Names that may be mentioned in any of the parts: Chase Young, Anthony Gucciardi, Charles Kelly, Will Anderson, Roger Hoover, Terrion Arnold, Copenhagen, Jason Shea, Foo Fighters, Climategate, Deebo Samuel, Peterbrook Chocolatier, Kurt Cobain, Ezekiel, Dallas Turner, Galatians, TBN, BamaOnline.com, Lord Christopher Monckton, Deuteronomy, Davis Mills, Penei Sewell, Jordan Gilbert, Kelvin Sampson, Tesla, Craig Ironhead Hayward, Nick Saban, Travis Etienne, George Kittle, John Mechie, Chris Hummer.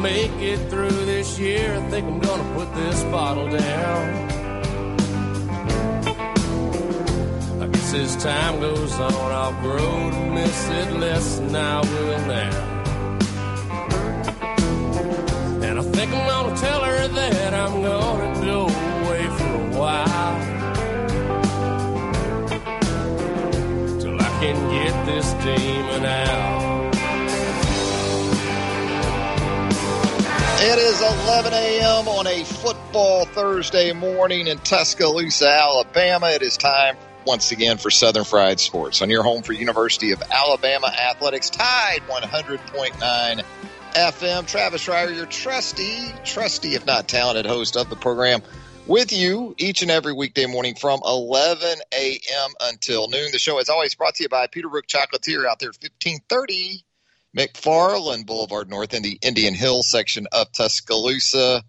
Make it through this year, I think I'm gonna put this bottle down. I guess as time goes on, I'll grow to miss it less than I will now. And I think I'm gonna tell her that I'm gonna go away for a while, till I can get this demon out. It is 11 a.m. on a football Thursday morning in Tuscaloosa, Alabama. It is time once again for Southern Fried Sports on your home for University of Alabama Athletics, Tide 100.9 FM. Travis Reier, your trusty, if not talented host of the program, with you each and every weekday morning from 11 a.m. until noon. The show, as always, brought to you by Peterbrook Chocolatier out there at 1530. McFarland Boulevard North in the Indian Hill section of Tuscaloosa.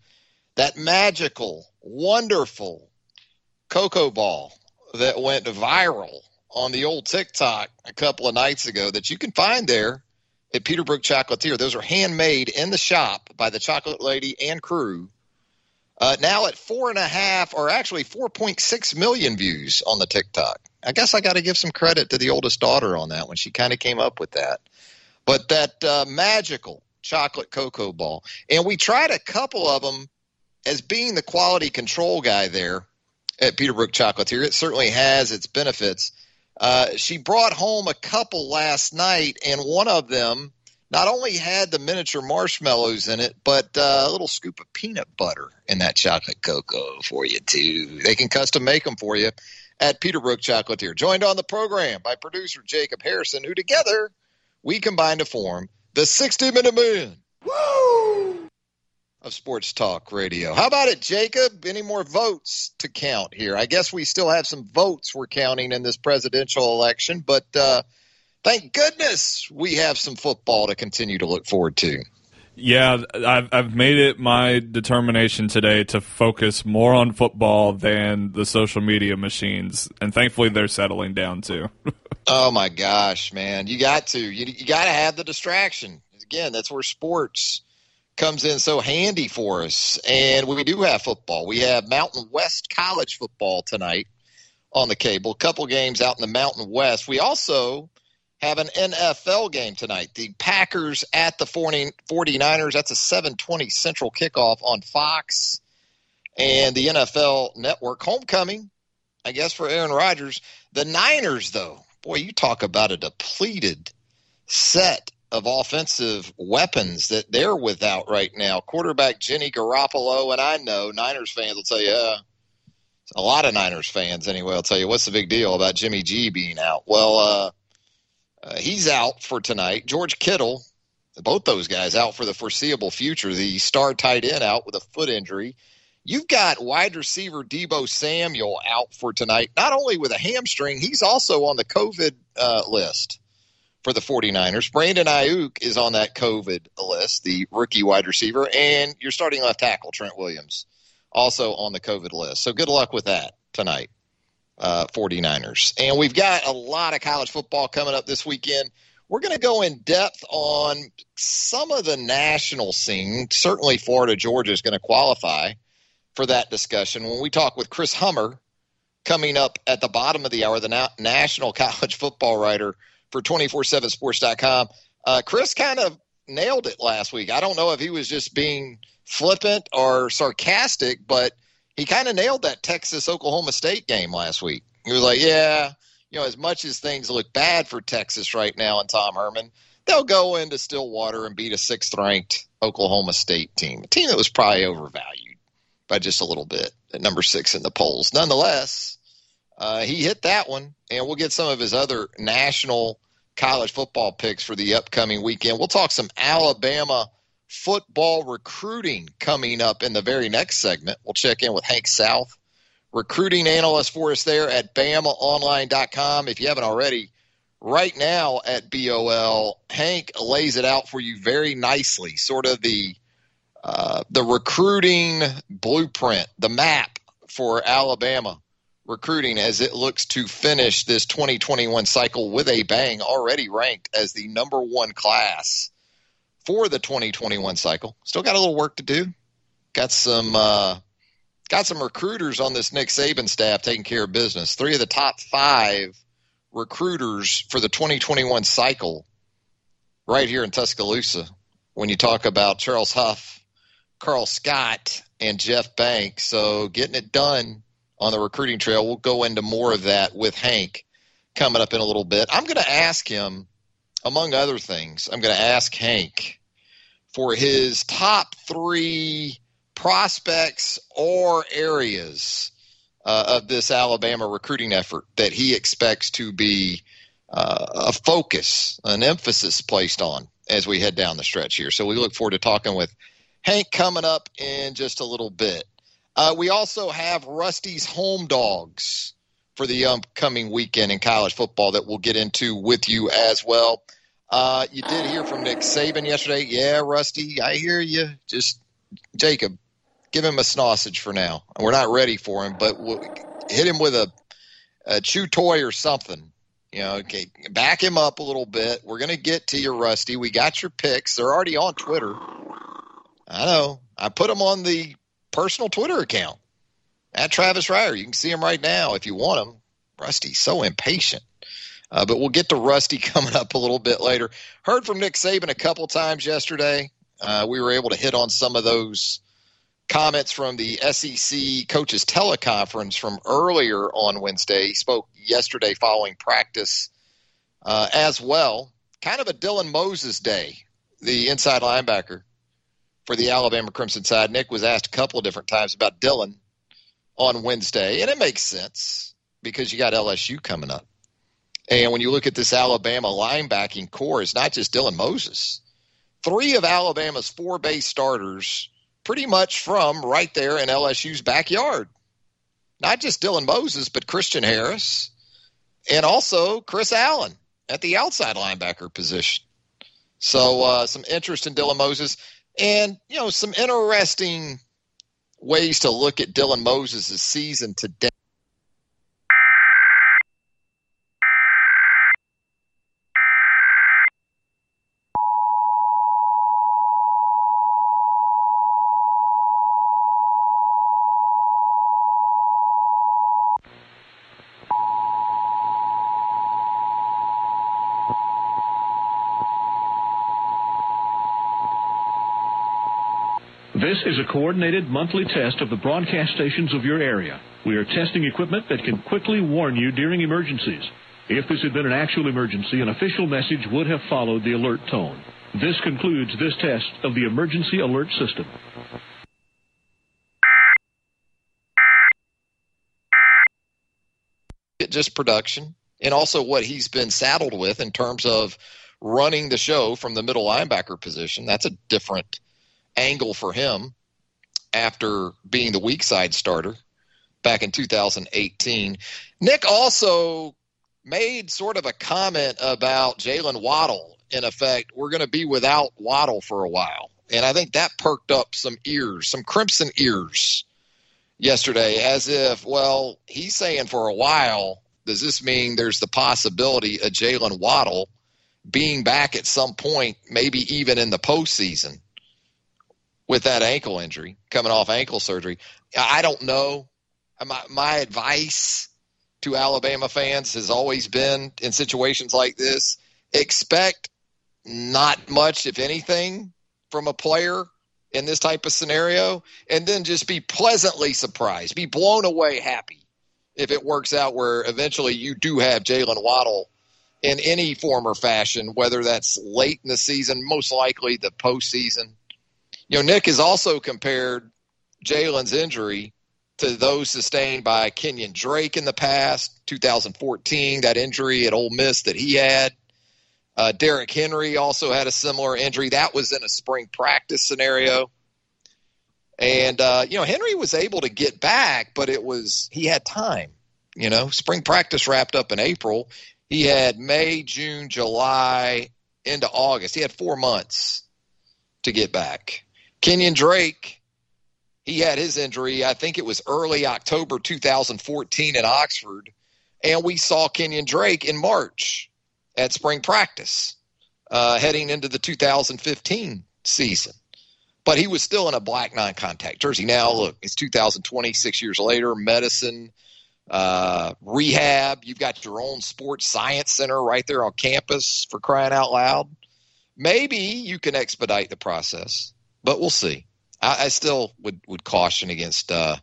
That magical, wonderful cocoa ball that went viral on the old TikTok a couple of nights ago that you can find there at Peterbrook Chocolatier. Those are handmade in the shop by the chocolate lady and crew. Now at 4.6 million views on the TikTok. I guess I got to give some credit to the oldest daughter on that one. She kind of came up with that. But that magical chocolate cocoa ball. And we tried a couple of them as being the quality control guy there at Peterbrook Chocolatier. It certainly has its benefits. She brought home a couple last night, and one of them not only had the miniature marshmallows in it, but a little scoop of peanut butter in that chocolate cocoa for you, too. They can custom make them for you at Peterbrook Chocolatier. Joined on the program by producer Jacob Harrison, who together we combine to form the 60-minute man of sports talk radio. How about it, Jacob? Any more votes to count here? I guess we still have some votes we're counting in this presidential election, but thank goodness we have some football to continue to look forward to. Yeah, I've made it my determination today to focus more on football than the social media machines, and thankfully they're settling down too. Oh my gosh, man! You got to have the distraction. Again, that's where sports comes in so handy for us, and we do have football. We have Mountain West College football tonight on the cable. A couple games out in the Mountain West. We also have an NFL game tonight. The Packers at the 49ers. That's a 7:20 Central kickoff on Fox and the NFL Network. Homecoming, I guess, for Aaron Rodgers. The Niners, though, boy, you talk about a depleted set of offensive weapons that they're without right now. Quarterback Jimmy Garoppolo, and I know Niners fans will tell you, a lot of Niners fans anyway, will tell you, what's the big deal about Jimmy G being out? Well, he's out for tonight. George Kittle, both those guys out for the foreseeable future. The star tight end out with a foot injury. You've got wide receiver Deebo Samuel out for tonight, not only with a hamstring, he's also on the COVID list for the 49ers. Brandon Ayuk is on that COVID list, the rookie wide receiver, and your starting left tackle, Trent Williams, also on the COVID list. So good luck with that tonight. 49ers. And we've got a lot of college football coming up this weekend. We're going to go in depth on some of the national scene. Certainly Florida, Georgia is going to qualify for that discussion. When we talk with Chris Hummer coming up at the bottom of the hour, the national college football writer for 247sports.com. Chris kind of nailed it last week. I don't know if he was just being flippant or sarcastic, but he kind of nailed that Texas-Oklahoma State game last week. He was like, yeah, you know, as much as things look bad for Texas right now and Tom Herman, they'll go into Stillwater and beat a 6th-ranked Oklahoma State team, a team that was probably overvalued by just a little bit at number 6 in the polls. Nonetheless, he hit that one, and we'll get some of his other national college football picks for the upcoming weekend. We'll talk some Alabama football recruiting coming up in the very next segment. We'll check in with Hank South, recruiting analyst for us there at BamaOnline.com. If you haven't already, right now at BOL, Hank lays it out for you very nicely, sort of the recruiting blueprint, the map for Alabama recruiting as it looks to finish this 2021 cycle with a bang, already ranked as the number one class for the 2021 cycle. Still got a little work to do. Got some recruiters on this Nick Saban staff taking care of business. 3 of the top 5 recruiters for the 2021 cycle right here in Tuscaloosa. When you talk about Charles Huff, Carl Scott, and Jeff Banks. So getting it done on the recruiting trail. We'll go into more of that with Hank coming up in a little bit. I'm going to ask him, among other things, I'm going to ask Hank for his top 3 prospects or areas of this Alabama recruiting effort that he expects to be a focus, an emphasis placed on as we head down the stretch here. So we look forward to talking with Hank coming up in just a little bit. We also have Rusty's Home Dogs for the upcoming weekend in college football that we'll get into with you as well. You did hear from Nick Saban yesterday. Yeah, Rusty, I hear you. Just, Jacob, give him a sausage for now. We're not ready for him, but we'll hit him with a chew toy or something. You know, okay, back him up a little bit. We're going to get to you, Rusty. We got your picks. They're already on Twitter. I know. I put them on the personal Twitter account, at Travis Reier. You can see him right now if you want him. Rusty's so impatient. But we'll get to Rusty coming up a little bit later. Heard from Nick Saban a couple times yesterday. We were able to hit on some of those comments from the SEC coaches teleconference from earlier on Wednesday. He spoke yesterday following practice as well. Kind of a Dylan Moses day, the inside linebacker for the Alabama Crimson Tide. Nick was asked a couple of different times about Dylan on Wednesday, and it makes sense because you got LSU coming up. And when you look at this Alabama linebacking core, it's not just Dylan Moses. 3 of Alabama's 4 base starters pretty much from right there in LSU's backyard. Not just Dylan Moses, but Christian Harris and also Chris Allen at the outside linebacker position. So some interest in Dylan Moses and, you know, some interesting ways to look at Dylan Moses' season today. This is a coordinated monthly test of the broadcast stations of your area. We are testing equipment that can quickly warn you during emergencies. If this had been an actual emergency, an official message would have followed the alert tone. This concludes this test of the emergency alert system. Just production and also what he's been saddled with in terms of running the show from the middle linebacker position. That's a different angle for him after being the weak side starter back in 2018. Nick also made sort of a comment about Jaylen Waddle. In effect, we're going to be without Waddle for a while. And I think that perked up some ears, some crimson ears yesterday, as if, well, he's saying for a while, does this mean there's the possibility of Jaylen Waddle being back at some point, maybe even in the postseason? With that ankle injury, coming off ankle surgery, I don't know. My advice to Alabama fans has always been in situations like this, expect not much, if anything, from a player in this type of scenario, and then just be pleasantly surprised, be blown away happy if it works out where eventually you do have Jaylen Waddle in any form or fashion, whether that's late in the season, most likely the postseason. You know, Nick has also compared Jaylen's injury to those sustained by Kenyon Drake in the past, 2014, that injury at Ole Miss that he had. Derrick Henry also had a similar injury. That was in a spring practice scenario. And, Henry was able to get back, but he had time. You know, spring practice wrapped up in April. He had May, June, July, into August. He had 4 months to get back. Kenyon Drake, he had his injury, I think it was early October 2014 in Oxford, and we saw Kenyon Drake in March at spring practice heading into the 2015 season. But he was still in a black non-contact jersey. Now, look, it's 2020, 6 years later, medicine, rehab. You've got your own sports science center right there on campus, for crying out loud. Maybe you can expedite the process, but we'll see. I still would caution against, a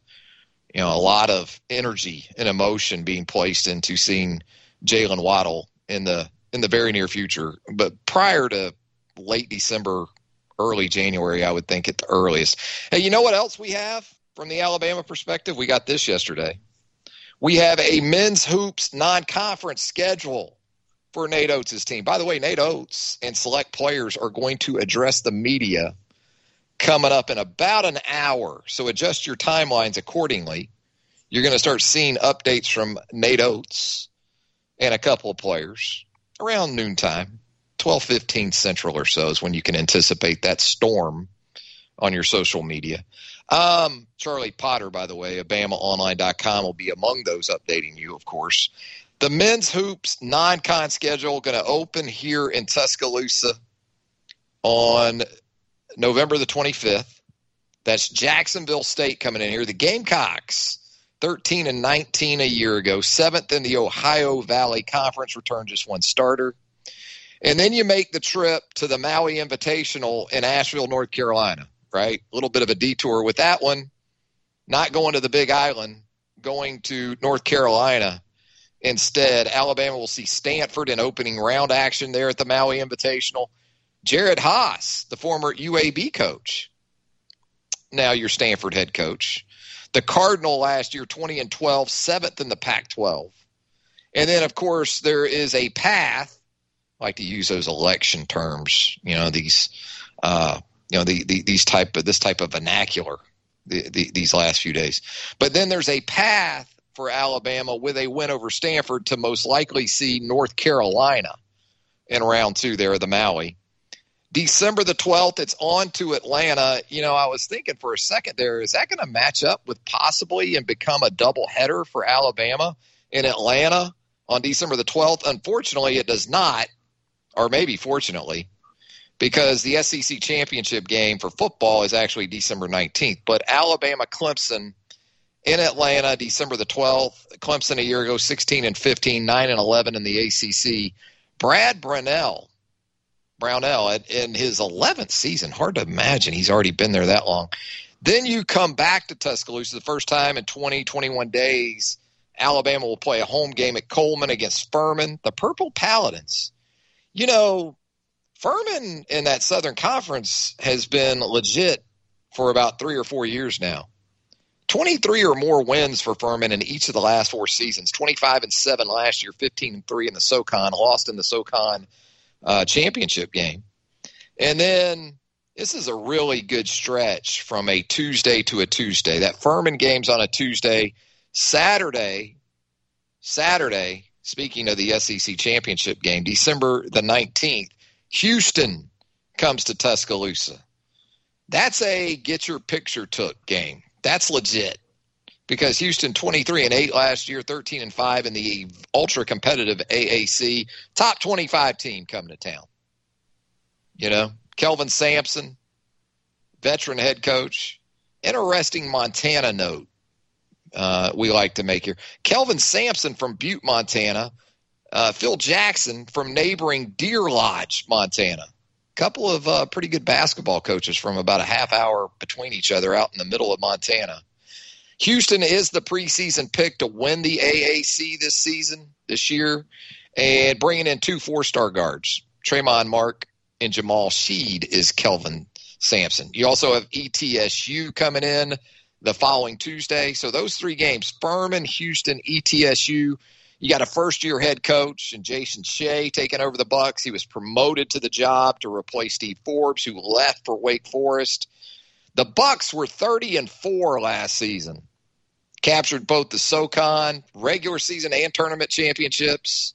lot of energy and emotion being placed into seeing Jaylen Waddle in the very near future. But prior to late December, early January, I would think at the earliest. Hey, you know what else we have from the Alabama perspective? We got this yesterday. We have a men's hoops non-conference schedule for Nate Oates' team. By the way, Nate Oates and select players are going to address the media coming up in about an hour. So adjust your timelines accordingly. You're going to start seeing updates from Nate Oates and a couple of players around noontime, 12:15 Central or so is when you can anticipate that storm on your social media. Charlie Potter, by the way, of BamaOnline.com will be among those updating you, of course. The men's hoops non-con schedule going to open here in Tuscaloosa on November the 25th. That's Jacksonville State coming in here. The Gamecocks, 13-19 a year ago, 7th in the Ohio Valley Conference, return just one starter. And then you make the trip to the Maui Invitational in Asheville, North Carolina, right? A little bit of a detour with that one. Not going to the Big Island, going to North Carolina. Instead, Alabama will see Stanford in opening round action there at the Maui Invitational. Jared Haas, the former UAB coach, now your Stanford head coach. The Cardinal last year, 20-12, 7th in the Pac-12. And then, of course, there is a path. I like to use those election terms, these type of vernacular these last few days. But then there's a path for Alabama with a win over Stanford to most likely see North Carolina in round two there of the Maui. December the 12th, it's on to Atlanta. You know, I was thinking for a second there, is that going to match up with possibly and become a doubleheader for Alabama in Atlanta on December the 12th? Unfortunately, it does not. Or maybe fortunately, because the SEC championship game for football is actually December 19th. But Alabama-Clemson in Atlanta, December the 12th. Clemson a year ago, 16-15, 9-11 in the ACC. Brad Brownell in his 11th season. Hard to imagine he's already been there that long. Then you come back to Tuscaloosa the first time in 21 days. Alabama will play a home game at Coleman against Furman, the Purple Paladins. You know, Furman in that Southern Conference has been legit for about 3 or 4 years now. 23 or more wins for Furman in each of the last four seasons. 25-7 last year, 15-3 in the SoCon, lost in the SoCon championship game. And then this is a really good stretch from a Tuesday to a Tuesday. That Furman game's on a Tuesday. Saturday. Speaking of the SEC championship game, December the 19th, Houston comes to Tuscaloosa. That's a get your picture took game. That's legit because Houston 23-8 last year, 13-5 in the ultra competitive AAC, top 25 team coming to town. You know, Kelvin Sampson, veteran head coach, interesting Montana note. We like to make here. Kelvin Sampson from Butte, Montana. Phil Jackson from neighboring Deer Lodge, Montana. Couple of pretty good basketball coaches from about a half hour between each other out in the middle of Montana. Houston is the preseason pick to win the AAC this year, and bringing in 2 4-star guards. Tremon Mark and Jamal Sheed is Kelvin Sampson. You also have ETSU coming in. the following Tuesday. So those three games, Furman, Houston, ETSU. You got a first-year head coach and Jason Shea taking over the Bucs. He was promoted to the job to replace Steve Forbes, who left for Wake Forest. The Bucs were 30-4 last season, captured both the SoCon regular season and tournament championships,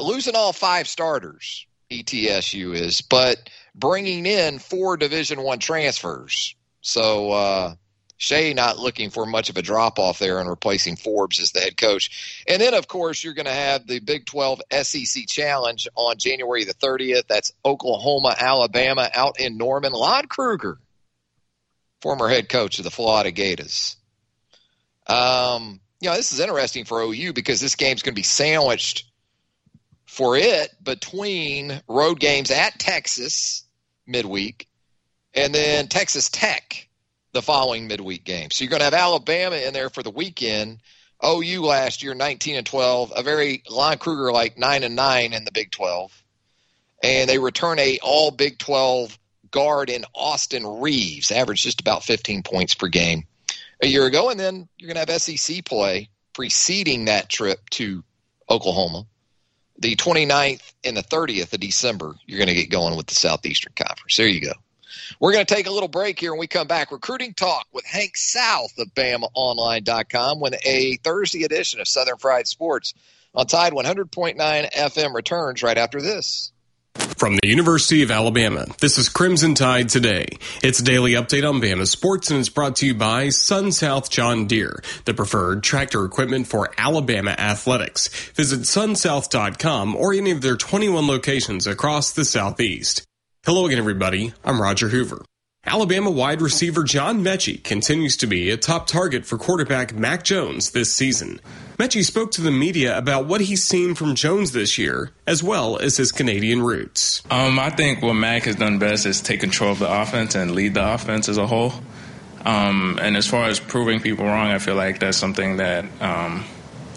losing all five starters, ETSU is, but bringing in four Division I transfers. So Shea not looking for much of a drop-off there and replacing Forbes as the head coach. And then, of course, you're going to have the Big 12 SEC Challenge on January the 30th. That's Oklahoma, Alabama, out in Norman. Lon Kruger, former head coach of the Florida Gators. You know, this is interesting for OU because this game's going to be sandwiched for it between road games at Texas midweek and then Texas Tech the following midweek game. So you're going to have Alabama in there for the weekend. OU last year, 19-12, a very Lon Kruger like 9-9 in the Big 12. And they return a all Big 12 guard in Austin Reeves, averaged just about 15 points per game a year ago. And then you're going to have SEC play preceding that trip to Oklahoma. The 29th and the 30th of December, you're going to get going with the Southeastern Conference. There you go. We're going to take a little break here. When we come back, recruiting talk with Hank South of BamaOnline.com when a Thursday edition of Southern Fried Sports on Tide 100.9 FM returns right after this. From the University of Alabama, this is Crimson Tide Today. It's a daily update on Bama sports, and it's brought to you by SunSouth John Deere, the preferred tractor equipment for Alabama athletics. Visit sunsouth.com or any of their 21 locations across the Southeast. Hello again, everybody. I'm Roger Hoover. Alabama wide receiver John Mechie continues to be a top target for quarterback Mac Jones this season. Mechie spoke to the media about what he's seen from Jones this year, as well as his Canadian roots. I think what Mac has done best is take control of the offense and lead the offense as a whole. And as far as proving people wrong, I feel like that's something that,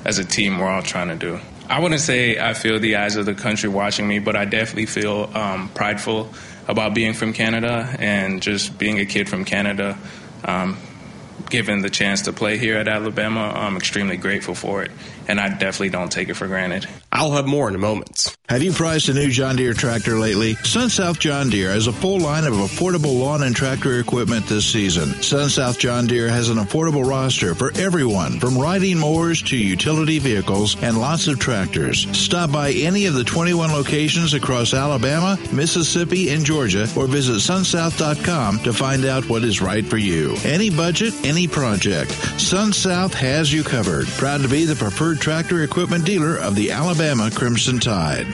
as a team, we're all trying to do. I wouldn't say I feel the eyes of the country watching me, but I definitely feel prideful about being from Canada and just being a kid from Canada, given the chance to play here at Alabama. I'm extremely grateful for it, and I definitely don't take it for granted. I'll have more in a moment. Have you priced a new John Deere tractor lately? SunSouth John Deere has a full line of affordable lawn and tractor equipment this season. SunSouth John Deere has an affordable roster for everyone, from riding mowers to utility vehicles and lots of tractors. Stop by any of the 21 locations across Alabama, Mississippi, and Georgia, or visit sunsouth.com to find out what is right for you. Any budget, any project, SunSouth has you covered. Proud to be the preferred tractor equipment dealer of the Alabama Crimson Tide.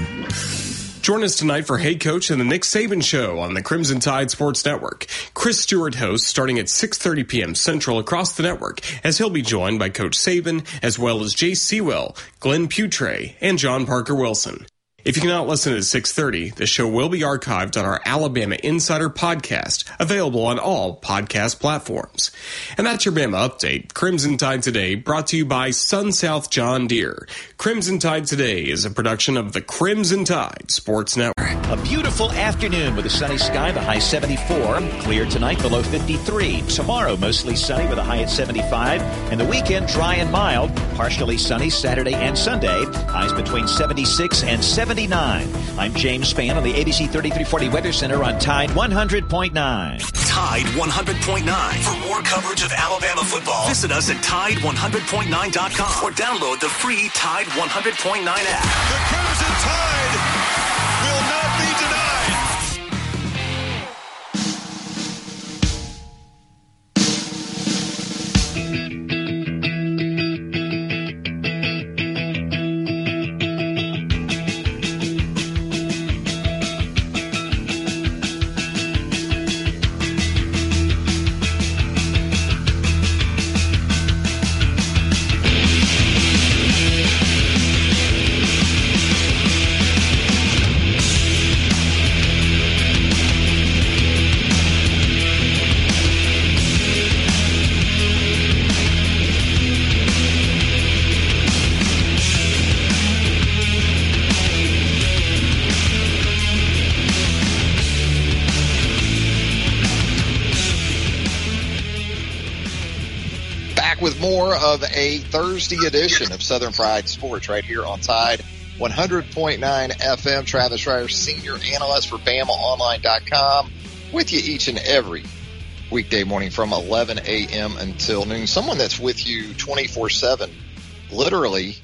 Join us tonight for Hey Coach and the Nick Saban Show on the Crimson Tide Sports Network. Chris Stewart hosts starting at 6:30 p.m. Central across the network, as he'll be joined by Coach Saban, as well as Jay Sewell, Glenn Putre, and John Parker Wilson. If you cannot listen at 6:30, the show will be archived on our Alabama Insider podcast, available on all podcast platforms. And that's your Bama update, Crimson Tide Today, brought to you by SunSouth John Deere. Crimson Tide Today is a production of the Crimson Tide Sports Network. A beautiful afternoon with a sunny sky, the high 74. Clear tonight, the low 53. Tomorrow, mostly sunny with a high at 75. And the weekend, dry and mild. Partially sunny Saturday and Sunday. Highs between 76 and 70. I'm James Spann on the ABC 3340 Weather Center on Tide 100.9. Tide 100.9. For more coverage of Alabama football, visit us at Tide100.9.com or download the free Tide 100.9 app. The Crimson Tide will not be more of a Thursday edition of Southern Pride Sports right here on Tide 100.9 FM. Travis Reier, senior analyst for BamaOnline.com, with you each and every weekday morning from 11 a.m. until noon. Someone that's with you 24/7, literally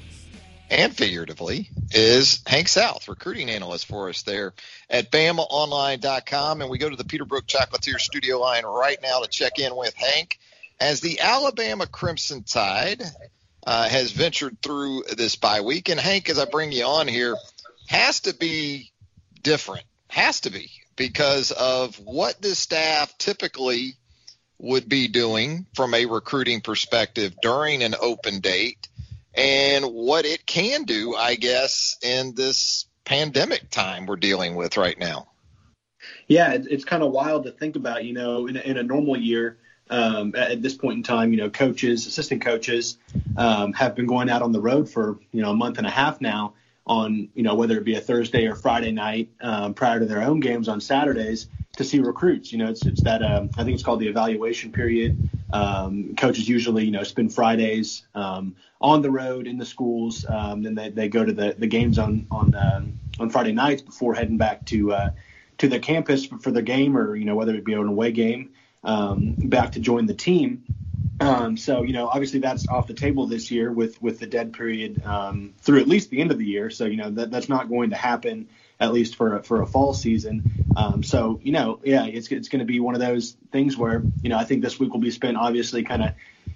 and figuratively, is Hank South, recruiting analyst for us there at BamaOnline.com. And we go to the Peterbrook Chocolatier studio line right now to check in with Hank as the Alabama Crimson Tide has ventured through this bye week. And Hank, as I bring you on here, has to be different, has to be, because of what this staff typically would be doing from a recruiting perspective during an open date, and what it can do, I guess, in this pandemic time we're dealing with right now. Yeah, it's kind of wild to think about, you know, in a normal year, at this point in time, you know, coaches, assistant coaches have been going out on the road for, you know, a month and a half now on, you know, whether it be a Thursday or Friday night prior to their own games on Saturdays to see recruits. You know, it's that I think it's called the evaluation period. Coaches usually, you know, spend Fridays on the road in the schools. Then they go to the games on Friday nights before heading back to their campus for the game, or, you know, whether it be an away game, back to join the team. So, you know, obviously that's off the table this year with the dead period through at least the end of the year. So, you know, that's not going to happen, at least for a fall season. So, you know, yeah, it's going to be one of those things where, you know, I think this week will be spent obviously kind of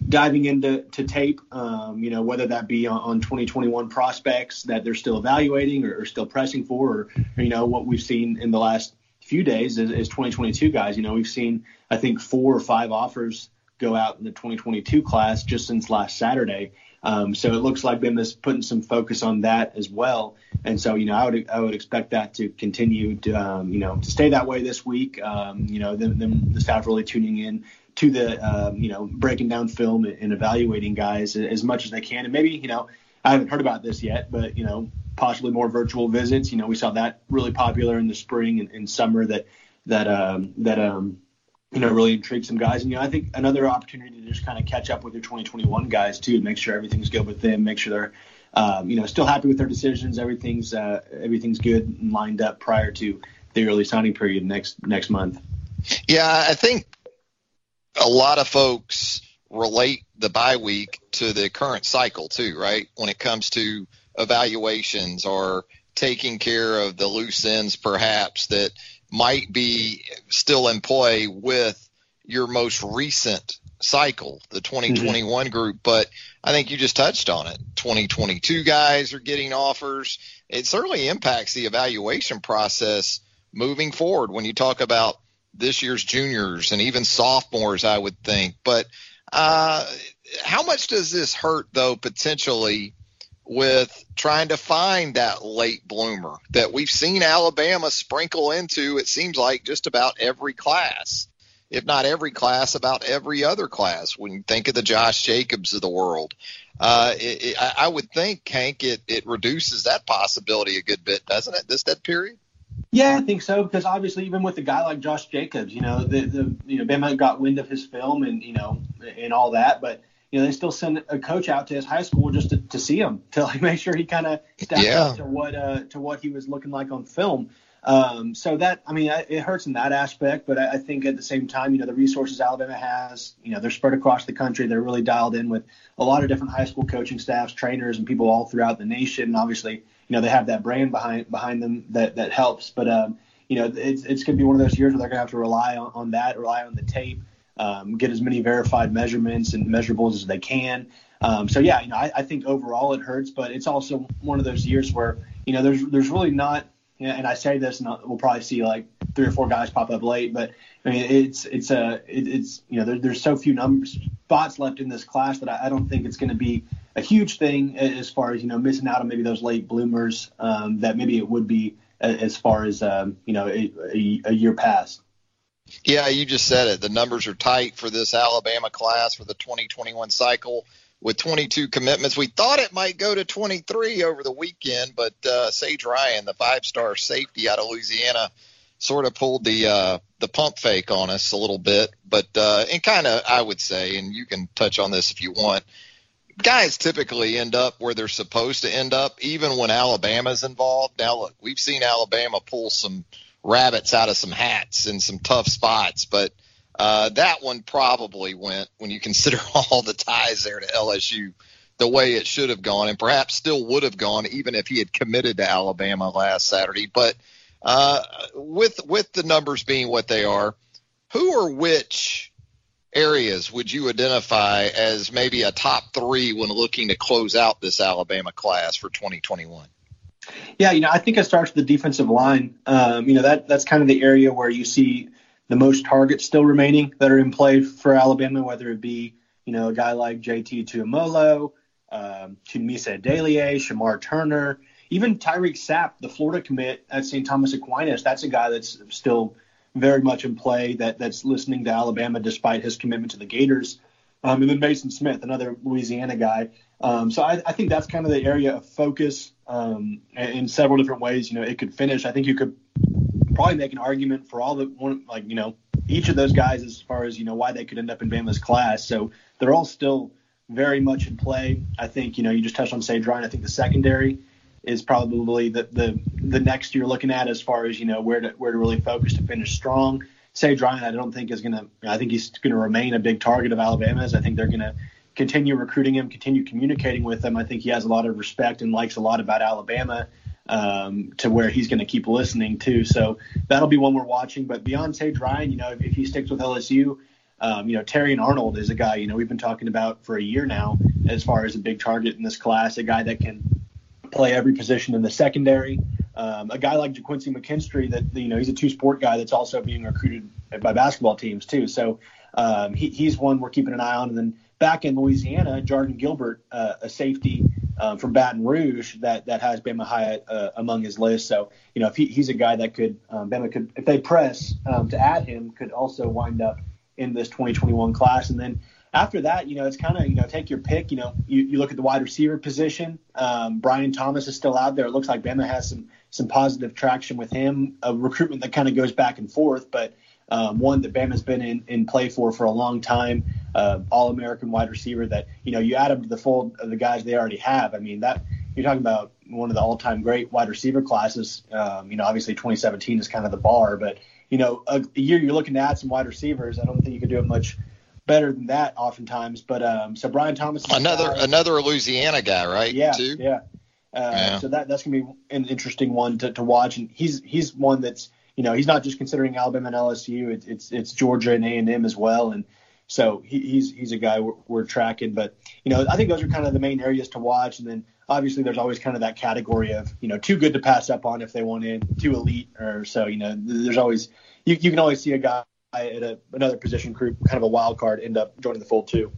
diving into tape, you know, whether that be on 2021 prospects that they're still evaluating or still pressing for, or, you know, what we've seen in the last few days is 2022 guys. You know, we've seen, I think, 4 or 5 offers go out in the 2022 class just since last Saturday. So it looks like Bama's putting some focus on that as well. And so, you know, I would expect that to continue to, you know, to stay that way this week. You know, then the staff really tuning in to the, you know, breaking down film and evaluating guys as much as they can. And maybe, you know, I haven't heard about this yet, but, you know, possibly more virtual visits. You know, we saw that really popular in the spring and summer that you know, really intrigued some guys. And, you know, I think another opportunity to just kind of catch up with your 2021 guys, too, and make sure everything's good with them, make sure they're, you know, still happy with their decisions. Everything's good and lined up prior to the early signing period next month. Yeah, I think a lot of folks relate the bye week to the current cycle, too, right, when it comes to evaluations or taking care of the loose ends, perhaps, that might be still in play with your most recent cycle, the 2021 group. But I think you just touched on it. 2022 guys are getting offers. It certainly impacts the evaluation process moving forward when you talk about this year's juniors and even sophomores, I would think. But how much does this hurt, though, potentially, with trying to find that late bloomer that we've seen Alabama sprinkle into, it seems like, just about every class, if not every class, about every other class, when you think of the Josh Jacobs of the world? I would think, Hank, it reduces that possibility a good bit, doesn't it, this dead period? Yeah, I think so, because obviously even with a guy like Josh Jacobs, you know, Bama got wind of his film and, you know, and all that, but you know, they still send a coach out to his high school just to see him, to like make sure he kind of steps up to what he was looking like on film. So that, I mean, it hurts in that aspect, but I think at the same time, you know, the resources Alabama has, you know, they're spread across the country. They're really dialed in with a lot of different high school coaching staffs, trainers, and people all throughout the nation. And obviously, you know, they have that brand behind them that helps. But you know, it's going to be one of those years where they're going to have to rely on the tape. Get as many verified measurements and measurables as they can. So, yeah, you know, I think overall it hurts, but it's also one of those years where, you know, there's really not, you know, and I say this, and we'll probably see like 3 or 4 guys pop up late, but I mean, it's you know, there's so few spots left in this class that I don't think it's going to be a huge thing as far as, you know, missing out on maybe those late bloomers that maybe it would be as far as, you know, a year past. Yeah, you just said it. The numbers are tight for this Alabama class for the 2021 cycle with 22 commitments. We thought it might go to 23 over the weekend, but Sage Ryan, the 5-star safety out of Louisiana, sort of pulled the pump fake on us a little bit. But and kind of, I would say, and you can touch on this if you want, guys typically end up where they're supposed to end up, even when Alabama's involved. Now, look, we've seen Alabama pull some rabbits out of some hats in some tough spots, but that one probably went, when you consider all the ties there to LSU, the way it should have gone, and perhaps still would have gone even if he had committed to Alabama last Saturday. But with the numbers being what they are, who or which areas would you identify as maybe a top three when looking to close out this Alabama class for 2021? Yeah, I think it starts with the defensive line. That's kind of the area where you see the most targets still remaining that are in play for Alabama, whether it be, a guy like JT Tuimoloau, Tunmise Adeleye, Shamar Turner, even Tyreek Sapp, the Florida commit at St. Thomas Aquinas. That's a guy that's still very much in play, that's listening to Alabama despite his commitment to the Gators. And then Mason Smith, another Louisiana guy. So I think that's kind of the area of focus in several different ways. It could finish. I think you could probably make an argument for all the one, each of those guys as far as, why they could end up in Bama's class. So they're all still very much in play. I think, you just touched on Sage Ryan. I think the secondary is probably the next you're looking at as far as, where to really focus to finish strong. Sage Ryan, I think he's going to remain a big target of Alabama's. I think they're going to continue recruiting him, continue communicating with him. I think he has a lot of respect and likes a lot about Alabama, to where he's going to keep listening to. So that'll be one we're watching. But beyond Sage Ryan, if he sticks with LSU, Terrion Arnold is a guy, we've been talking about for a year now as far as a big target in this class, a guy that can play every position in the secondary. A guy like JaQuincy McKinstry that, he's a two-sport guy that's also being recruited by basketball teams too. So he's one we're keeping an eye on. And then back in Louisiana, Jordan Gilbert, a safety from Baton Rouge that has Bama high among his list. So, if he's a guy that could, Bama could, if they press to add him, could also wind up in this 2021 class. And then after that, it's kind of, take your pick. You look at the wide receiver position. Brian Thomas is still out there. It looks like Bama has some positive traction with him, a recruitment that kind of goes back and forth, but one that Bama's been in play for a long time, All-American wide receiver that, you add him to the fold of the guys they already have. I mean, that you're talking about one of the all-time great wide receiver classes. Obviously 2017 is kind of the bar, but, a year you're looking to add some wide receivers. I don't think you could do it much better than that oftentimes. But so Brian Thomas, another Louisiana guy, right? Yeah. Too? Yeah. So that's going to be an interesting one to watch. And he's one that's, he's not just considering Alabama and LSU. It's Georgia and A&M as well. And so he's a guy we're tracking. But, I think those are kind of the main areas to watch. And then obviously there's always kind of that category of, too good to pass up on if they want in, too elite or so, there's always, you can always see a guy at another position group, kind of a wild card, end up joining the fold too.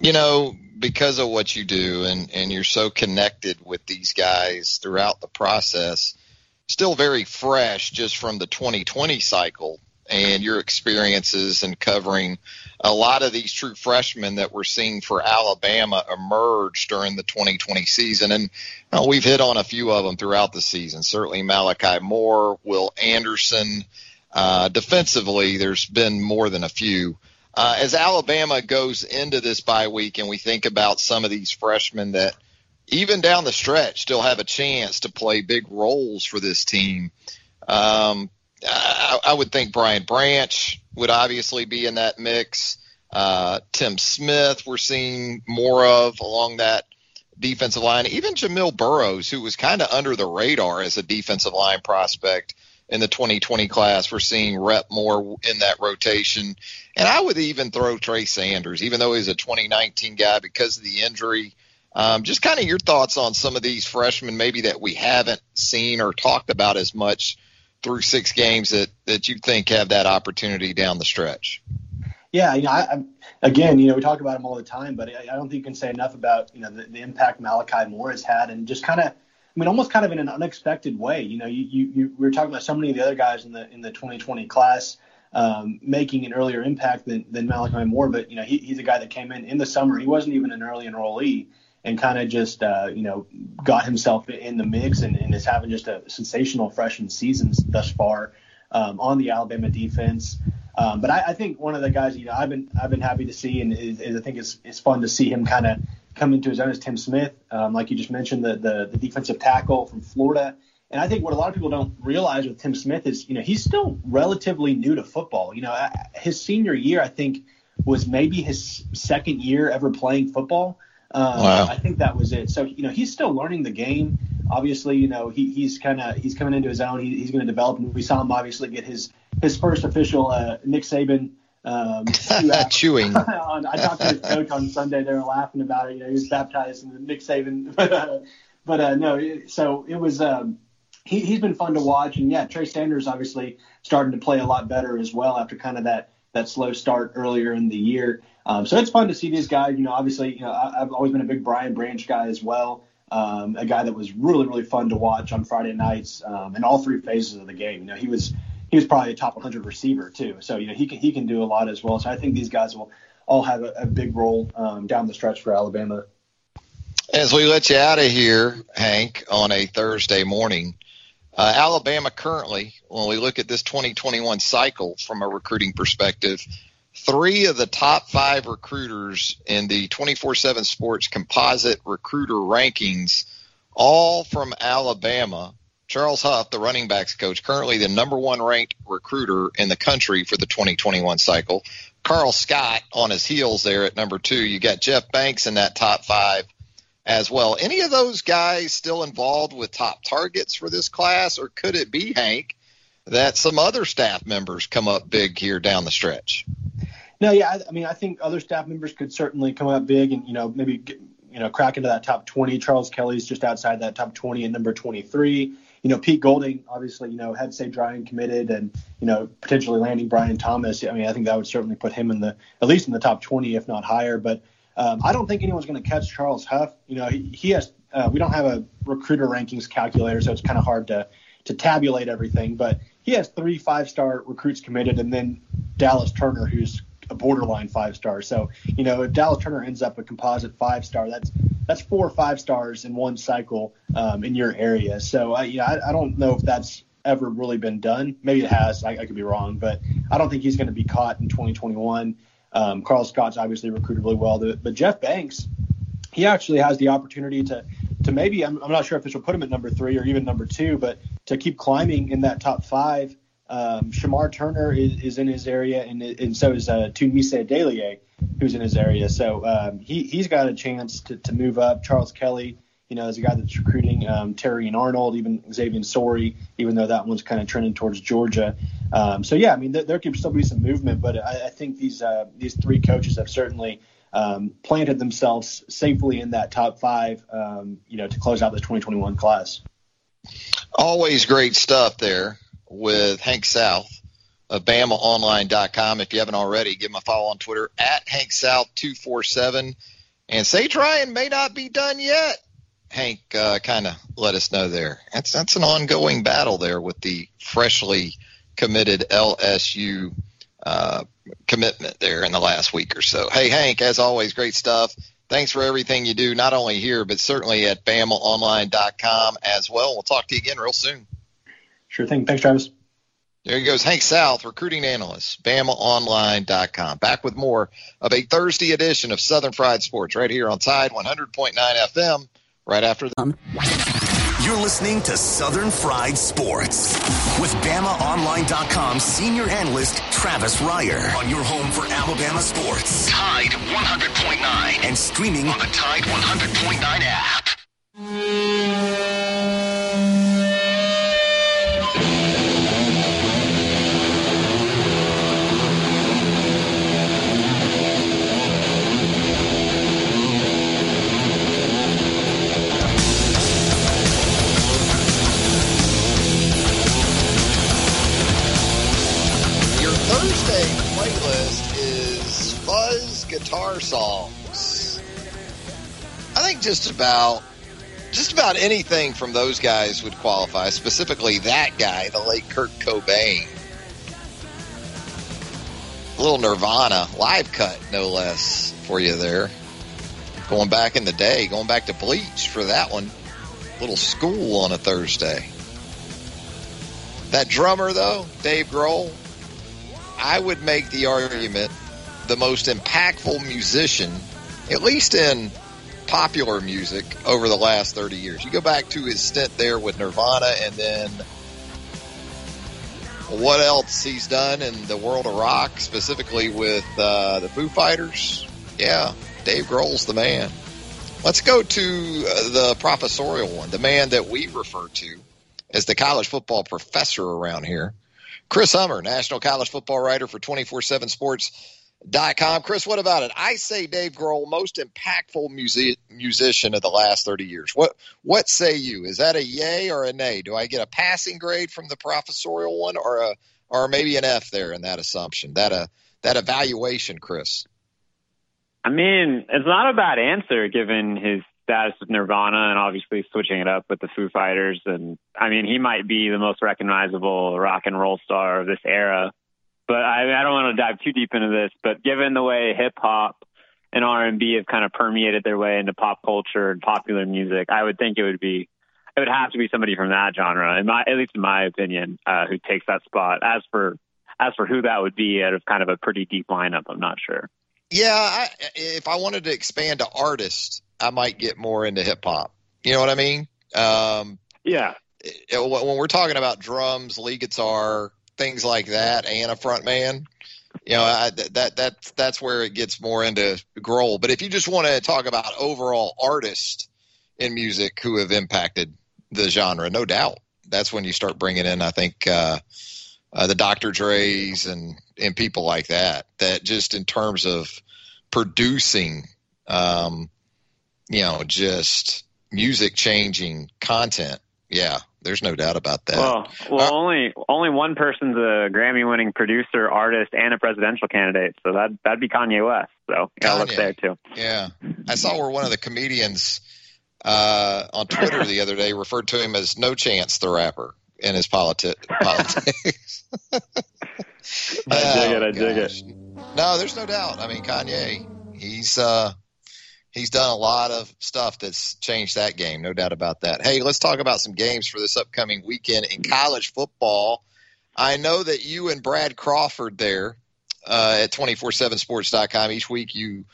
Because of what you do and you're so connected with these guys throughout the process, still very fresh just from the 2020 cycle and your experiences in covering a lot of these true freshmen that we're seeing for Alabama emerge during the 2020 season. And we've hit on a few of them throughout the season, certainly Malachi Moore, Will Anderson. Defensively, there's been more than a few. As Alabama goes into this bye week and we think about some of these freshmen that even down the stretch still have a chance to play big roles for this team, I would think Brian Branch would obviously be in that mix. Tim Smith we're seeing more of along that defensive line. Even Jamil Burrows, who was kind of under the radar as a defensive line prospect in the 2020 class, we're seeing Rep Moore in that rotation. And I would even throw Trey Sanders, even though he's a 2019 guy because of the injury. Just kind of your thoughts on some of these freshmen maybe that we haven't seen or talked about as much through six games that you think have that opportunity down the stretch. Yeah, I we talk about him all the time, but I don't think you can say enough about, the impact Malachi Moore has had and just kind of, almost kind of in an unexpected way. We were talking about so many of the other guys in the 2020 class making an earlier impact than Malachi Moore, but he's a guy that came in the summer. He wasn't even an early enrollee and kind of just got himself in the mix and is having just a sensational freshman season thus far on the Alabama defense. But I think one of the guys I've been happy to see, and I think it's fun to see him kind of come into his own is Tim Smith. Like you just mentioned, the defensive tackle from Florida. And I think what a lot of people don't realize with Tim Smith is, you know, he's still relatively new to football. You know, his senior year, I think, was maybe his second year ever playing football. Wow. I think that was it. So, you know, he's still learning the game. Obviously, you know, he's coming into his own. He's going to develop. And we saw him obviously get his first official Nick Saban chewing. I talked to his coach on Sunday. They were laughing about it. You know, he was baptized in the Nick Saban. So it was he's been fun to watch. And, yeah, Trey Sanders obviously starting to play a lot better as well after kind of that slow start earlier in the year. So it's fun to see these guys. You know, obviously, you know, I've always been a big Brian Branch guy as well. A guy that was really, really fun to watch on Friday nights in all three phases of the game. You know, he was probably a top 100 receiver too. So, you know, he can do a lot as well. So I think these guys will all have a big role down the stretch for Alabama. As we let you out of here, Hank, on a Thursday morning, Alabama currently, when we look at this 2021 cycle from a recruiting perspective, three of the top five recruiters in the 247 Sports composite recruiter rankings, all from Alabama. Charles Huff, the running backs coach, currently the number one ranked recruiter in the country for the 2021 cycle. Carl Scott on his heels there at number two. You got Jeff Banks in that top five as well. Any of those guys still involved with top targets for this class, or could it be, Hank, that some other staff members come up big here down the stretch? No, yeah, I mean, I think other staff members could certainly come up big and, you know, maybe, you know, crack into that top 20. Charles Kelly's just outside that top 20 at number 23. You know, Pete Golding, obviously, you know, had Sage Ryan committed and, you know, potentially landing Brian Thomas. I mean, I think that would certainly put him at least in the top 20, if not higher. But I don't think anyone's going to catch Charles Huff. You know, we don't have a recruiter rankings calculator, so it's kind of hard to tabulate everything. But he has 3 5-star recruits committed, and then Dallas Turner, who's a borderline 5-star. So, you know, if Dallas Turner ends up a composite 5-star, that's 4 5-stars in one cycle in your area. So, I don't know if that's ever really been done. Maybe it has. I could be wrong, but I don't think he's going to be caught in 2021. Carl Scott's obviously recruited really well, but Jeff Banks, he actually has the opportunity to maybe, I'm not sure if this will put him at number 3 or even number 2, but to keep climbing in that top 5. Shamar Turner is in his area, and so is Tunmise Adeleye, who's in his area. So he's got a chance to move up. Charles Kelly, you know, is a guy that's recruiting Terry and Arnold, even Xavier Sorey, even though that one's kind of trending towards Georgia. So, yeah, I mean, there could still be some movement, but I think these three coaches have certainly planted themselves safely in that top 5, you know, to close out the 2021 class. Always great stuff there with Hank South of BamaOnline.com. If you haven't already, give him a follow on Twitter at Hank South 247. And Sage Ryan may not be done yet. Hank kind of let us know there. That's an ongoing battle there with the freshly committed LSU commitment there in the last week or so. Hey, Hank, as always, great stuff. Thanks for everything you do, not only here, but certainly at BamaOnline.com as well. We'll talk to you again real soon. Sure thing. Thanks, Travis. There he goes. Hank South, recruiting analyst, BamaOnline.com. Back with more of a Thursday edition of Southern Fried Sports right here on Tide 100.9 FM right after them. You're listening to Southern Fried Sports with BamaOnline.com senior analyst Travis Reier on your home for Alabama sports. Tide 100.9 and streaming on the Tide 100.9 app. Guitar songs. I think just about anything from those guys would qualify, specifically that guy, the late Kurt Cobain. A little Nirvana live cut, no less, for you there. Going back in the day, going back to Bleach for that one. A little school on a Thursday. That drummer, though, Dave Grohl, I would make the argument the most impactful musician, at least in popular music over the last 30 years. You go back to his stint there with Nirvana, and then what else he's done in the world of rock, specifically with the Foo Fighters. Yeah, Dave Grohl's the man. Let's go to the professorial one, the man that we refer to as the college football professor around here, Chris Hummer, national college football writer for 247sports.com. Chris, what about it? I say Dave Grohl, most impactful musician of the last 30 years. What say you? Is that a yay or a nay? Do I get a passing grade from the professorial one, or maybe an F there in that assumption, that evaluation, Chris? I mean, it's not a bad answer given his status with Nirvana and obviously switching it up with the Foo Fighters. And I mean, he might be the most recognizable rock and roll star of this era. But I don't want to dive too deep into this, but given the way hip-hop and R&B have kind of permeated their way into pop culture and popular music, I would think it would have to be somebody from that genre, at least in my opinion, who takes that spot. As for who that would be out of kind of a pretty deep lineup, I'm not sure. Yeah, if I wanted to expand to artists, I might get more into hip-hop. You know what I mean? Yeah. When we're talking about drums, lead guitar, things like that, and a front man, you know, that's where it gets more into Grohl. But if you just want to talk about overall artists in music who have impacted the genre, no doubt, that's when you start bringing in, I think, the Dr. Dre's and people like that just in terms of producing, you know, just music changing content. Yeah, there's no doubt about that. Well, only one person's a Grammy-winning producer, artist, and a presidential candidate. So that'd be Kanye West. So yeah, look there too. Yeah, I saw where one of the comedians on Twitter the other day referred to him as No Chance the Rapper in his politics. I dig it. No, there's no doubt. I mean, Kanye, he's done a lot of stuff that's changed that game, no doubt about that. Hey, let's talk about some games for this upcoming weekend in college football. I know that you and Brad Crawford there at 247sports.com, each week you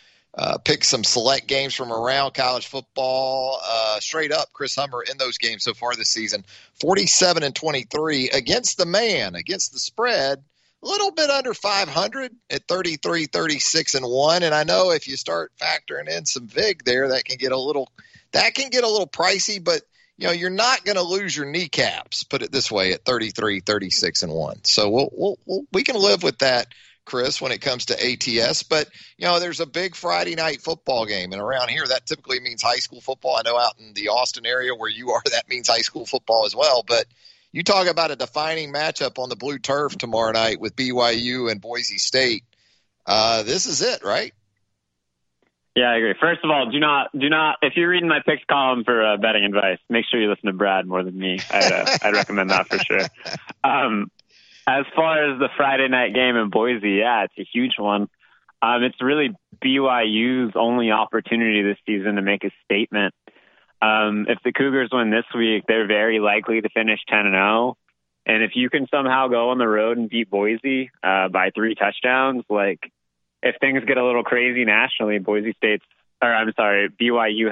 pick some select games from around college football. Straight up, Chris Hummer in those games so far this season, 47-23 against the man, against the spread. A little bit under 500 at 33-36-1, and I know if you start factoring in some vig there, that can get a little pricey. But you know, you're not going to lose your kneecaps. Put it this way, at 33-36-1, so we can live with that, Chris, when it comes to ATS. But you know, there's a big Friday night football game, and around here that typically means high school football. I know out in the Austin area where you are, that means high school football as well, but. You talk about a defining matchup on the blue turf tomorrow night with BYU and Boise State. This is it, right? Yeah, I agree. First of all, do not. If you're reading my picks column for betting advice, make sure you listen to Brad more than me. I'd recommend that for sure. As far as the Friday night game in Boise, yeah, it's a huge one. It's really BYU's only opportunity this season to make a statement. If the Cougars win this week, they're very likely to finish 10-0. And if you can somehow go on the road and beat Boise by 3 touchdowns, like if things get a little crazy nationally, BYU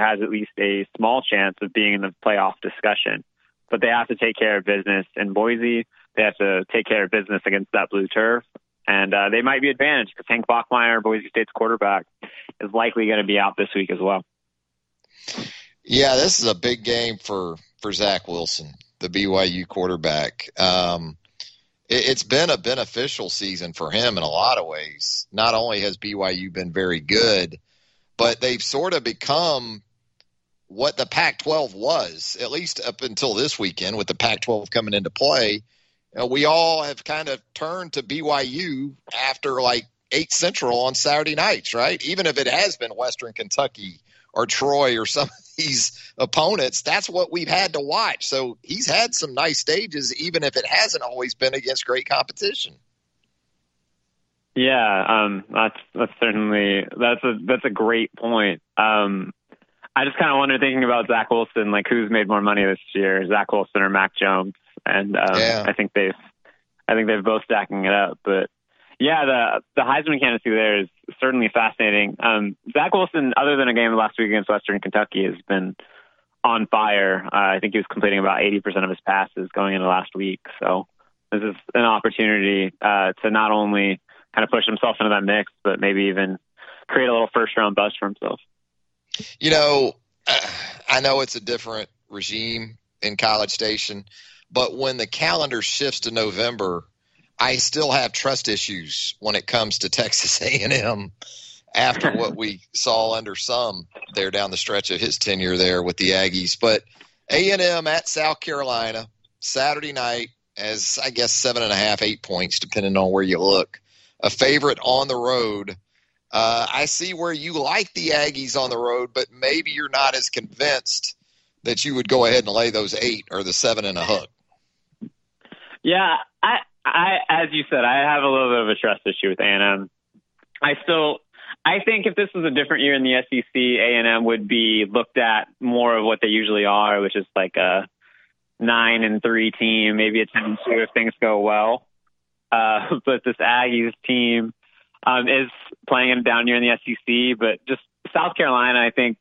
has at least a small chance of being in the playoff discussion. But they have to take care of business in Boise. They have to take care of business against that blue turf. And they might be advantaged because Hank Bachmeier, Boise State's quarterback, is likely going to be out this week as well. Yeah, this is a big game for Zach Wilson, the BYU quarterback. It's been a beneficial season for him in a lot of ways. Not only has BYU been very good, but they've sort of become what the Pac-12 was, at least up until this weekend with the Pac-12 coming into play. We all have kind of turned to BYU after like 8 Central on Saturday nights, right? Even if it has been Western Kentucky or Troy or some of these opponents, that's what we've had to watch. So he's had some nice stages, even if it hasn't always been against great competition. Yeah, that's a great point. I just kind of wonder, thinking about Zach Wilson, like who's made more money this year, Zach Wilson or Mac Jones? And I think they're both stacking it up, but. Yeah, the Heisman candidacy there is certainly fascinating. Zach Wilson, other than a game last week against Western Kentucky, has been on fire. I think he was completing about 80% of his passes going into last week. So this is an opportunity to not only kind of push himself into that mix, but maybe even create a little first-round buzz for himself. You know, I know it's a different regime in College Station, but when the calendar shifts to November, I still have trust issues when it comes to Texas A&M after what we saw under Sum there down the stretch of his tenure there with the Aggies. But A&M at South Carolina Saturday night as, I guess, 7.5, 8 points, depending on where you look. A favorite on the road. I see where you like the Aggies on the road, but maybe you're not as convinced that you would go ahead and lay those 8 or the 7 in a hook. Yeah, I as you said, I have a little bit of a trust issue with A&M. I think if this was a different year in the SEC, A&M would be looked at more of what they usually are, which is like a 9-3 team, maybe a 10-2 if things go well. But this Aggies team is playing a down year in the SEC, but just South Carolina, I think,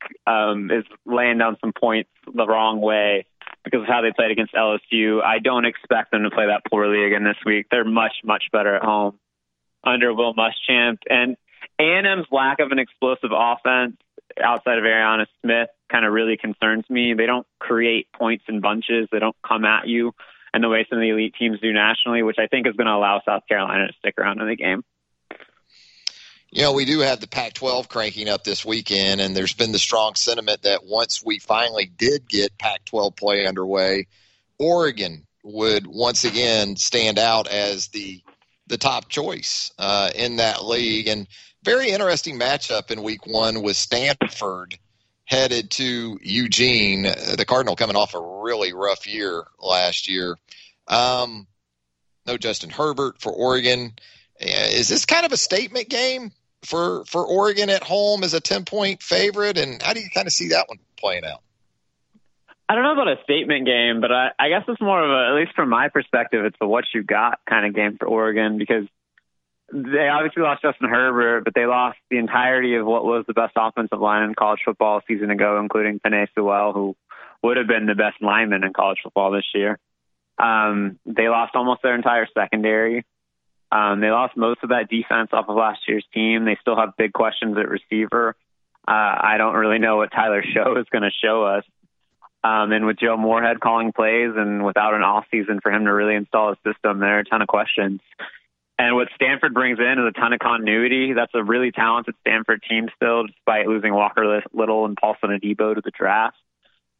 is laying down some points the wrong way because of how they played against LSU. I don't expect them to play that poorly again this week. They're much, much better at home under Will Muschamp. And A&M's lack of an explosive offense outside of Ariana Smith kind of really concerns me. They don't create points in bunches. They don't come at you in the way some of the elite teams do nationally, which I think is going to allow South Carolina to stick around in the game. You know, we do have the Pac-12 cranking up this weekend, and there's been the strong sentiment that once we finally did get Pac-12 play underway, Oregon would once again stand out as the top choice in that league. And very interesting matchup in week one with Stanford headed to Eugene, the Cardinal coming off a really rough year last year. No Justin Herbert for Oregon. Is this kind of a statement game for Oregon at home as a 10-point favorite? And how do you kind of see that one playing out? I don't know about a statement game, but I guess it's more of a, at least from my perspective, it's a what you got kind of game for Oregon because they obviously lost Justin Herbert, but they lost the entirety of what was the best offensive line in college football a season ago, including Penei Sewell, who would have been the best lineman in college football this year. They lost almost their entire secondary. They lost most of that defense off of last year's team. They still have big questions at receiver. I don't really know what Tyler Show is going to show us. And with Joe Moorhead calling plays and without an off season for him to really install his system, there are a ton of questions. And what Stanford brings in is a ton of continuity. That's a really talented Stanford team still, despite losing Walker Little and Paulson Adebo to the draft.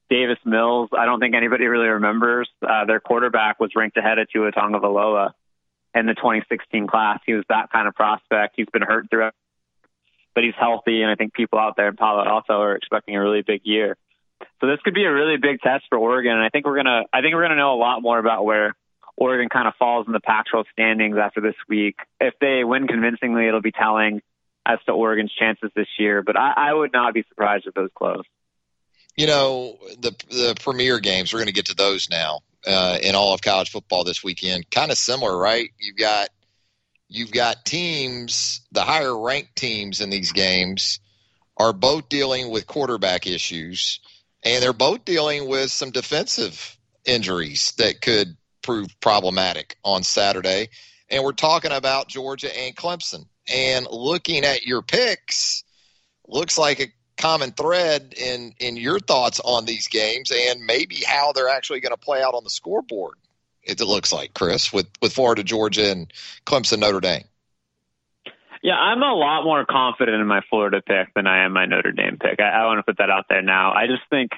Davis Mills, I don't think anybody really remembers. Their quarterback was ranked ahead of Tua Tagovailoa in the 2016 class. He was that kind of prospect. He's been hurt throughout, but he's healthy, and I think people out there in Palo Alto are expecting a really big year. So this could be a really big test for Oregon, and I think we're gonna know a lot more about where Oregon kind of falls in the Pac-12 standings after this week. If they win convincingly, it'll be telling as to Oregon's chances this year. But I would not be surprised if those close. You know, the premier games, we're going to get to those now. In all of college football this weekend, kind of similar, right? You've got teams, the higher ranked teams in these games are both dealing with quarterback issues, and they're both dealing with some defensive injuries that could prove problematic on Saturday. And we're talking about Georgia and Clemson. And looking at your picks, looks like a common thread in your thoughts on these games and maybe how they're actually going to play out on the scoreboard, it looks like, Chris, with Florida, Georgia, and Clemson, Notre Dame. Yeah, I'm a lot more confident in my Florida pick than I am my Notre Dame pick. I want to put that out there now. I just think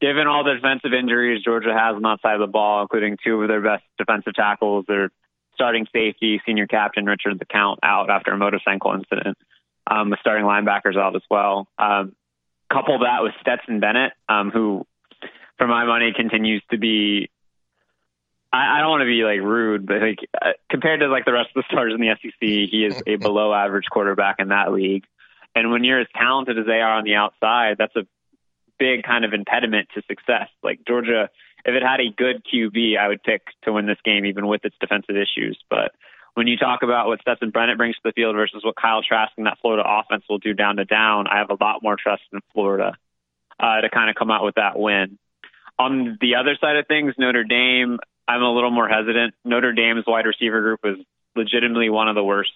given all the defensive injuries Georgia has on outside of the ball, including two of their best defensive tackles, their starting safety, senior captain Richard LeCount out after a motorcycle incident, the starting linebackers out as well. Couple that with Stetson Bennett, who, for my money, continues to be, I don't want to be like rude, but like compared to like the rest of the stars in the SEC, he is a below average quarterback in that league. And when you're as talented as they are on the outside, that's a big kind of impediment to success. Like Georgia, if it had a good QB, I would pick to win this game, even with its defensive issues. But when you talk about what Stetson Bennett brings to the field versus what Kyle Trask and that Florida offense will do down to down, I have a lot more trust in Florida to kind of come out with that win. On the other side of things, Notre Dame, I'm a little more hesitant. Notre Dame's wide receiver group is legitimately one of the worst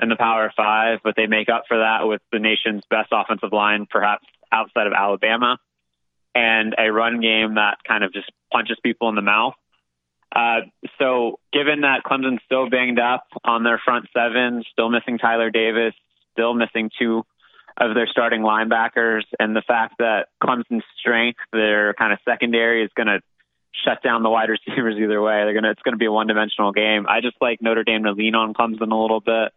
in the Power Five, but they make up for that with the nation's best offensive line, perhaps outside of Alabama, and a run game that kind of just punches people in the mouth. So given that Clemson's still banged up on their front seven, still missing Tyler Davis, still missing two of their starting linebackers, and the fact that Clemson's strength, their kind of secondary, is going to shut down the wide receivers either way. It's going to be a one-dimensional game. I just like Notre Dame to lean on Clemson a little bit,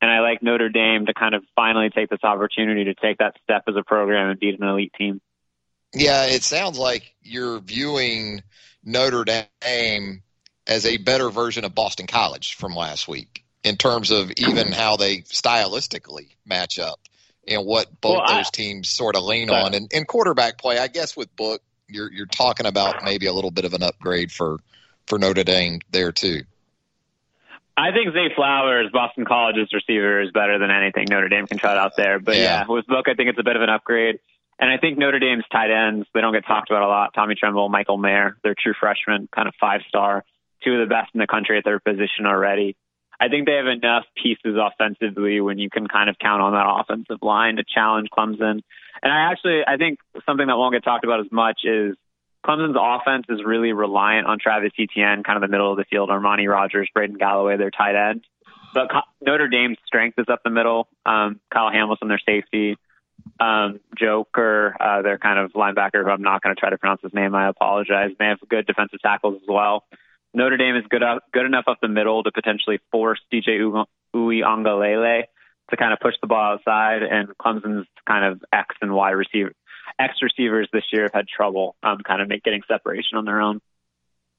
and I like Notre Dame to kind of finally take this opportunity to take that step as a program and beat an elite team. Yeah, it sounds like you're viewing Notre Dame as a better version of Boston College from last week in terms of even how they stylistically match up and what both those teams sort of lean on. And quarterback play, I guess with Book, you're talking about maybe a little bit of an upgrade for Notre Dame there too. I think Zay Flowers, Boston College's receiver, is better than anything Notre Dame can trot out there. But yeah, with Book, I think it's a bit of an upgrade. And I think Notre Dame's tight ends, they don't get talked about a lot. Tommy Tremble, Michael Mayer, they're true freshmen, kind of five-star, two of the best in the country at their position already. I think they have enough pieces offensively when you can kind of count on that offensive line to challenge Clemson. And I think something that won't get talked about as much is Clemson's offense is really reliant on Travis Etienne, kind of the middle of the field, Armani Rogers, Braden Galloway, their tight end. But Notre Dame's strength is up the middle. Kyle Hamilton, their safety. Joker, their kind of linebacker, who I'm not going to try to pronounce his name. I apologize. They have good defensive tackles as well. Notre Dame is good enough up the middle to potentially force DJ Uiagalelei to kind of push the ball outside, and Clemson's kind of X and Y receivers this year have had trouble kind of getting separation on their own.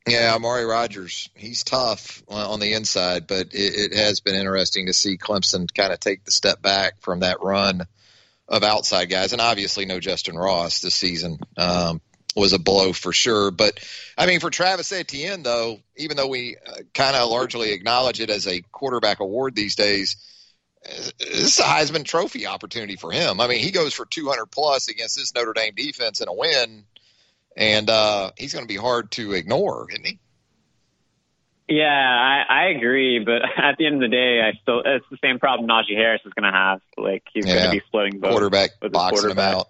Yeah, Amari Rogers, he's tough on the inside, but it has been interesting to see Clemson kind of take the step back from that run of outside guys. And obviously no Justin Ross this season was a blow for sure. But, I mean, for Travis Etienne, though, even though we kind of largely acknowledge it as a quarterback award these days, this is a Heisman Trophy opportunity for him. I mean, he goes for 200-plus against this Notre Dame defense in a win, and he's going to be hard to ignore, isn't he? Yeah, I agree, but at the end of the day, it's the same problem Najee Harris is going to have. Like, he's going to be splitting votes with the quarterback. Him out.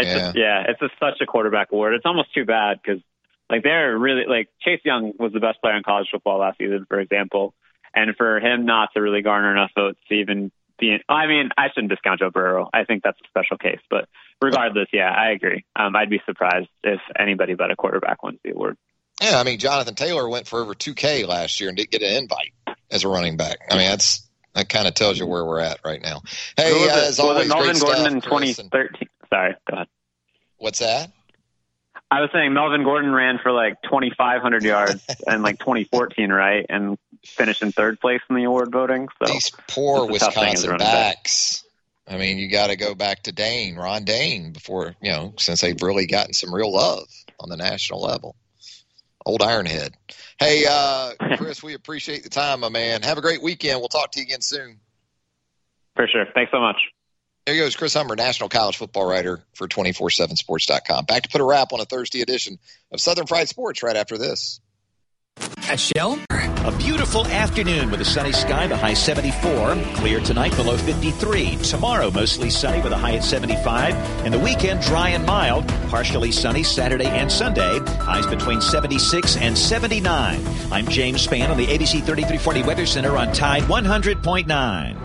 It's such a quarterback award. It's almost too bad because, like, they're really like Chase Young was the best player in college football last season, for example, and for him not to really garner enough votes to even be. I mean, I shouldn't discount Joe Burrow. I think that's a special case, but regardless, yeah, I agree. I'd be surprised if anybody but a quarterback wins the award. Yeah, I mean, Jonathan Taylor went for over 2K last year and didn't get an invite as a running back. I mean, that kind of tells you where we're at right now. Hey, as always, Melvin great Gordon stuff, in 2013. Sorry, go ahead. What's that? I was saying Melvin Gordon ran for like 2,500 yards in like 2014, right? And finished in third place in the award voting. So these poor Wisconsin backs. I mean, you got to go back to Ron Dane, before, you know, since they've really gotten some real love on the national level. Old Ironhead. Hey, Chris, we appreciate the time, my man. Have a great weekend. We'll talk to you again soon. For sure. Thanks so much. There goes Chris Hummer, national college football writer for 247sports.com. Back to put a wrap on a Thursday edition of Southern Fried Sports right after this. At Shell, a beautiful afternoon with a sunny sky, the high 74, clear tonight, below 53. Tomorrow, mostly sunny with a high at 75, and the weekend dry and mild, partially sunny Saturday and Sunday, highs between 76 and 79. I'm James Spann on the ABC 3340 Weather Center on Tide 100.9.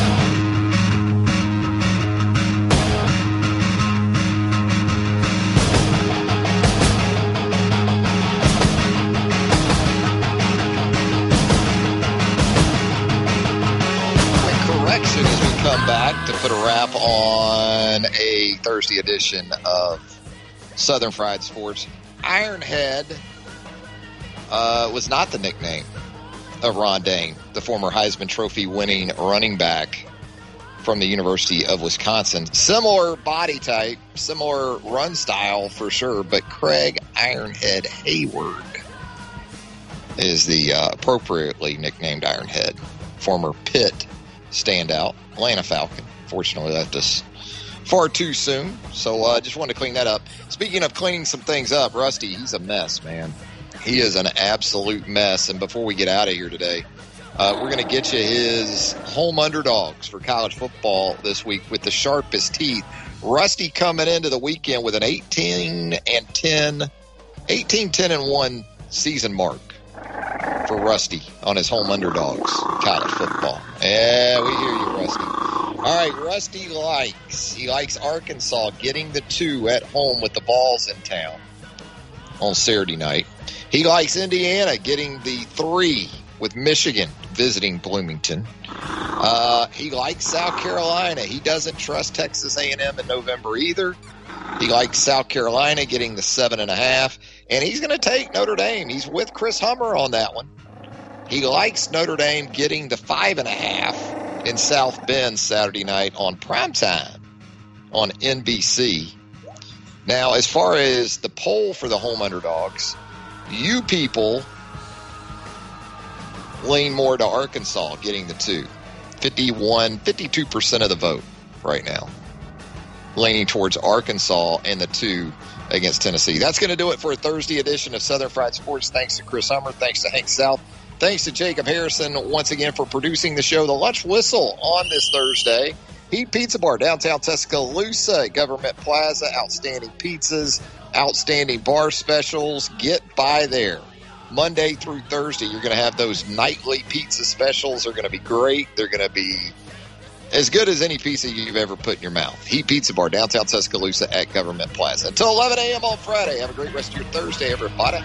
Correction as we come back to put a wrap on a Thursday edition of Southern Fried Sports. Ironhead was not the nickname of Ron Dane, the former Heisman Trophy winning running back from the University of Wisconsin. Similar body type, similar run style for sure, but Craig Ironhead Hayward is the appropriately nicknamed Ironhead, former Pitt standout, Atlanta Falcon. Fortunately, left us far too soon, so I just wanted to clean that up. Speaking of cleaning some things up, Rusty, he's a mess, man. He is an absolute mess, and before we get out of here today, we're going to get you his home underdogs for college football this week with the sharpest teeth. Rusty coming into the weekend with an 18-10-1 season mark for Rusty on his home underdogs college football. Yeah, we hear you, Rusty. All right, Rusty likes. He likes Arkansas getting the 2 at home with the balls in town on Saturday night. He likes Indiana getting the 3 with Michigan visiting Bloomington. He likes South Carolina. He doesn't trust Texas A&M in November either. He likes South Carolina getting the 7.5, and he's going to take Notre Dame. He's with Chris Hummer on that one. He likes Notre Dame getting the 5.5 in South Bend Saturday night on primetime on NBC. Now, as far as the poll for the home underdogs, you people lean more to Arkansas getting the 2. 52% of the vote right now leaning towards Arkansas and the 2 against Tennessee. That's going to do it for a Thursday edition of Southern Fried Sports. Thanks to Chris Hummer. Thanks to Hank South. Thanks to Jacob Harrison once again for producing the show. The Lunch Whistle on this Thursday. Heat Pizza Bar, downtown Tuscaloosa, Government Plaza. Outstanding pizzas, outstanding bar specials. Get by there. Monday through Thursday, you're going to have those nightly pizza specials. They're going to be great. They're going to be as good as any pizza you've ever put in your mouth. Heat Pizza Bar, downtown Tuscaloosa at Government Plaza. Until 11 a.m. on Friday, have a great rest of your Thursday, everybody.